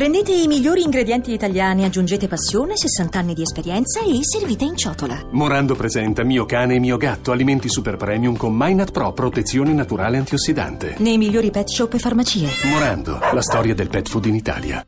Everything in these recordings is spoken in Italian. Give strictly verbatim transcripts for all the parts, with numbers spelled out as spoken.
Prendete i migliori ingredienti italiani, aggiungete passione, sessanta anni di esperienza e servite in ciotola. Morando presenta Mio Cane e Mio Gatto, alimenti super premium con MyNet Pro, protezione naturale antiossidante. Nei migliori pet shop e farmacie. Morando, la storia del pet food in Italia.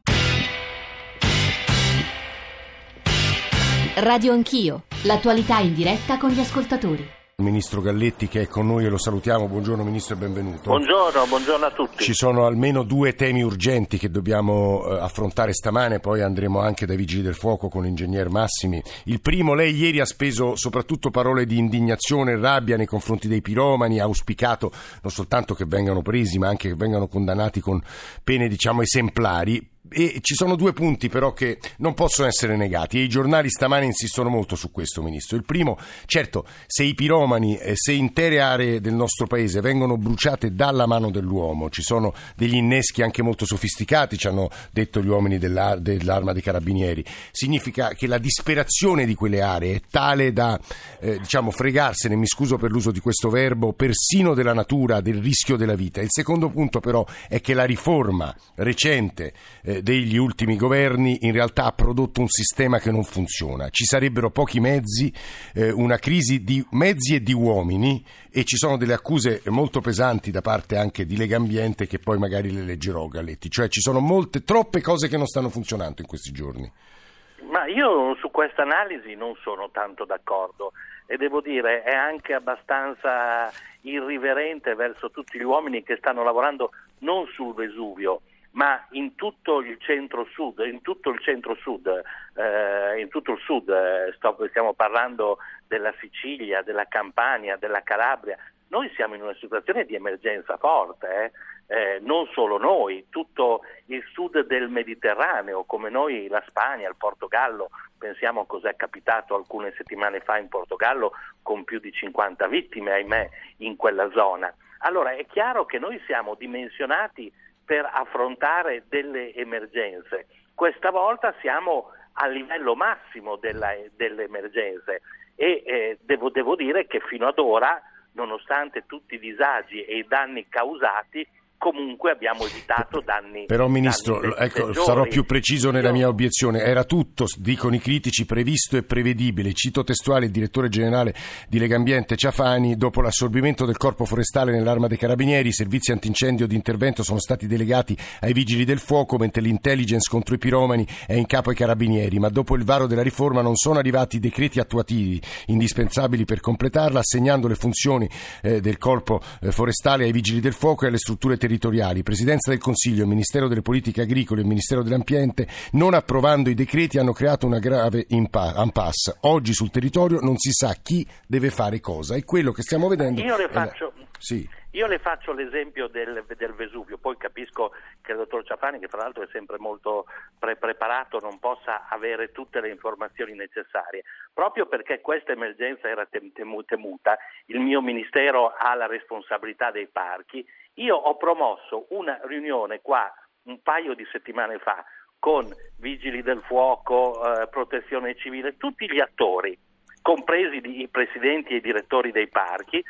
Radio Anch'io, l'attualità in diretta con gli ascoltatori. Ministro Galletti che è con noi e lo salutiamo. Buongiorno Ministro e benvenuto. Buongiorno, buongiorno a tutti. Ci sono almeno due temi urgenti che dobbiamo eh, affrontare stamane, poi andremo anche dai Vigili del Fuoco con l'ingegner Massimi. Il primo, lei ieri ha speso soprattutto parole di indignazione e rabbia nei confronti dei piromani, ha auspicato non soltanto che vengano presi ma anche che vengano condannati con pene diciamo esemplari. E ci sono due punti però che non possono essere negati e i giornali stamane insistono molto su questo, Ministro. Il primo, certo, se i piromani, se intere aree del nostro paese vengono bruciate dalla mano dell'uomo, ci sono degli inneschi anche molto sofisticati, ci hanno detto gli uomini dell'ar- dell'arma dei carabinieri, significa che la disperazione di quelle aree è tale da eh, diciamo fregarsene, mi scuso per l'uso di questo verbo, persino della natura, del rischio della vita. Il secondo punto però è che la riforma recente eh, degli ultimi governi in realtà ha prodotto un sistema che non funziona. Ci sarebbero pochi mezzi, eh, una crisi di mezzi e di uomini, e ci sono delle accuse molto pesanti da parte anche di Legambiente che poi magari le leggerò, Galletti. Cioè ci sono molte, troppe cose che non stanno funzionando in questi giorni. Ma io su questa analisi non sono tanto d'accordo e devo dire è anche abbastanza irriverente verso tutti gli uomini che stanno lavorando non sul Vesuvio ma in tutto il centro-sud, in tutto il centro-sud, eh, in tutto il sud, eh, sto, stiamo parlando della Sicilia, della Campania, della Calabria. Noi siamo in una situazione di emergenza forte, eh? Eh, non solo noi, tutto il sud del Mediterraneo, come noi la Spagna, il Portogallo, pensiamo a cos'è capitato alcune settimane fa in Portogallo con più di cinquanta vittime, ahimè, in quella zona. Allora è chiaro che noi siamo dimensionati per affrontare delle emergenze. Questa volta siamo al livello massimo della, delle emergenze e eh, devo, devo dire che fino ad ora, nonostante tutti i disagi e i danni causati, comunque abbiamo evitato danni. Però Ministro, danni ecco, sarò più preciso nella mia obiezione. Era tutto, dicono i critici, previsto e prevedibile. Cito testuale il direttore generale di Legambiente Ciafani: dopo l'assorbimento del corpo forestale nell'arma dei carabinieri, i servizi antincendio di intervento sono stati delegati ai vigili del fuoco, mentre l'intelligence contro i piromani è in capo ai carabinieri. Ma dopo il varo della riforma non sono arrivati i decreti attuativi indispensabili per completarla, assegnando le funzioni eh, del corpo eh, forestale ai vigili del fuoco e alle strutture territoriali. Presidenza del Consiglio, Ministero delle Politiche Agricole e Ministero dell'Ambiente, non approvando i decreti, hanno creato una grave impasse. Oggi sul territorio non si sa chi deve fare cosa, e quello che stiamo vedendo. Io le faccio, la... sì. Io le faccio l'esempio del, del Vesuvio, poi capisco che il dottor Ciafani, che fra l'altro è sempre molto pre- preparato, non possa avere tutte le informazioni necessarie. Proprio perché questa emergenza era tem- temuta, il mio Ministero ha la responsabilità dei parchi. Io ho promosso una riunione qua un paio di settimane fa con Vigili del Fuoco, eh, Protezione Civile, tutti gli attori, compresi i presidenti e i direttori dei parchi,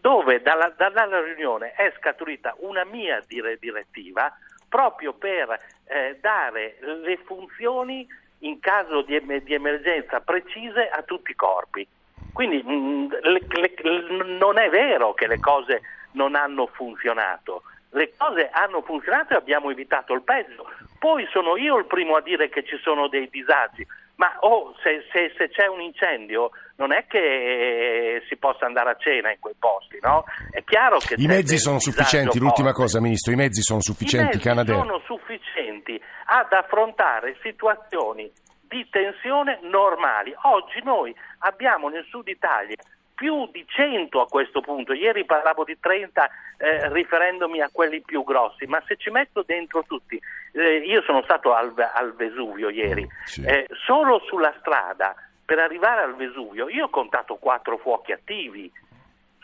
dove dalla, dalla riunione è scaturita una mia dire, direttiva proprio per eh, dare le funzioni in caso di, di emergenza precise a tutti i corpi. Quindi mh, le, le, non è vero che le cose non hanno funzionato, le cose hanno funzionato e abbiamo evitato il peggio. Poi sono io il primo a dire che ci sono dei disagi, ma oh, se, se, se c'è un incendio non è che si possa andare a cena in quei posti, no? È chiaro che i mezzi sono sufficienti, l'ultima forte. cosa Ministro, i mezzi sono sufficienti, i mezzi sono sufficienti ad affrontare situazioni di tensione normali. Oggi noi abbiamo nel sud Italia più di cento a questo punto, ieri parlavo di trenta eh, riferendomi a quelli più grossi, ma se ci metto dentro tutti, eh, io sono stato al, al Vesuvio ieri, sì. eh, solo sulla strada per arrivare al Vesuvio io ho contato quattro fuochi attivi,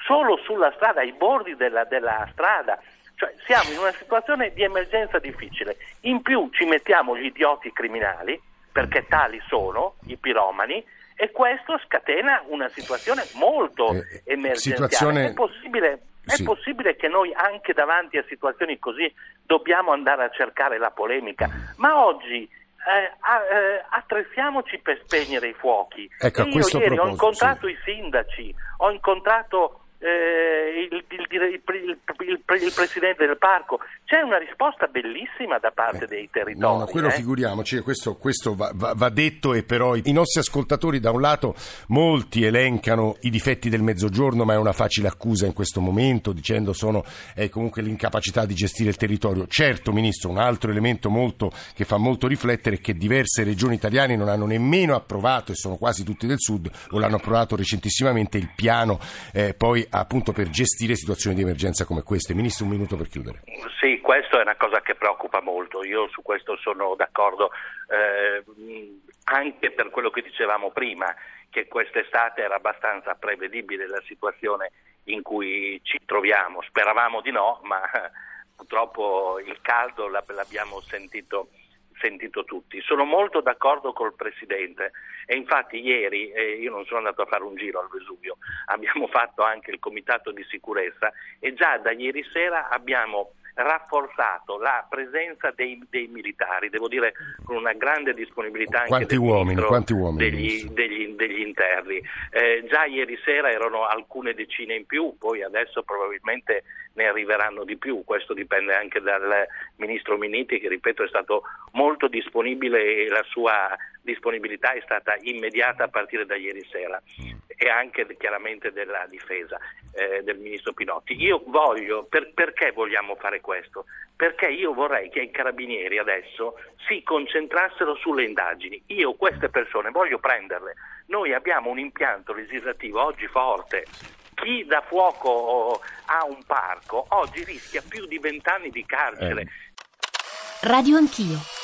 solo sulla strada, ai bordi della, della strada, cioè siamo in una situazione di emergenza difficile, in più ci mettiamo gli idioti criminali, perché tali sono i piromani, e questo scatena una situazione molto eh, emergenziale. Situazione... È possibile È sì. possibile che noi anche davanti a situazioni così dobbiamo andare a cercare la polemica, ma oggi eh, attrezziamoci per spegnere i fuochi. Ecco, io ieri ho incontrato sì. i sindaci, ho incontrato eh, il, il, il, il, il, il presidente del parco. C'è una risposta bellissima da parte eh, dei territori. No, no quello eh? figuriamoci, questo, questo va, va, va detto, e però i, i nostri ascoltatori da un lato molti elencano i difetti del Mezzogiorno, ma è una facile accusa in questo momento, dicendo sono eh, comunque l'incapacità di gestire il territorio. Certo, Ministro, un altro elemento molto, che fa molto riflettere è che diverse regioni italiane non hanno nemmeno approvato, e sono quasi tutti del Sud, o l'hanno approvato recentissimamente, il piano eh, poi appunto per gestire situazioni di emergenza come queste. Ministro, un minuto per chiudere. Sì. Questo è una cosa che preoccupa molto, io su questo sono d'accordo, eh, anche per quello che dicevamo prima, che quest'estate era abbastanza prevedibile la situazione in cui ci troviamo. Speravamo di no, ma purtroppo il caldo l'abbiamo sentito, sentito tutti. Sono molto d'accordo col Presidente, e infatti ieri eh, io non sono andato a fare un giro al Vesuvio, abbiamo fatto anche il Comitato di Sicurezza, e già da ieri sera abbiamo rafforzato la presenza dei, dei militari, devo dire con una grande disponibilità anche quanti del uomini, quanti uomini degli, degli, degli interni. Eh, già ieri sera erano alcune decine in più, poi adesso probabilmente ne arriveranno di più, questo dipende anche dal Ministro Minniti, che ripeto è stato molto disponibile, e la sua disponibilità è stata immediata a partire da ieri sera, e anche chiaramente della difesa eh, del Ministro Pinotti. Io voglio, per, perché vogliamo fare questo? Perché io vorrei che i carabinieri adesso si concentrassero sulle indagini. Io queste persone voglio prenderle. Noi abbiamo un impianto legislativo oggi forte. Chi dà fuoco a un parco oggi rischia più di vent'anni di carcere. Eh. Radio Anch'io.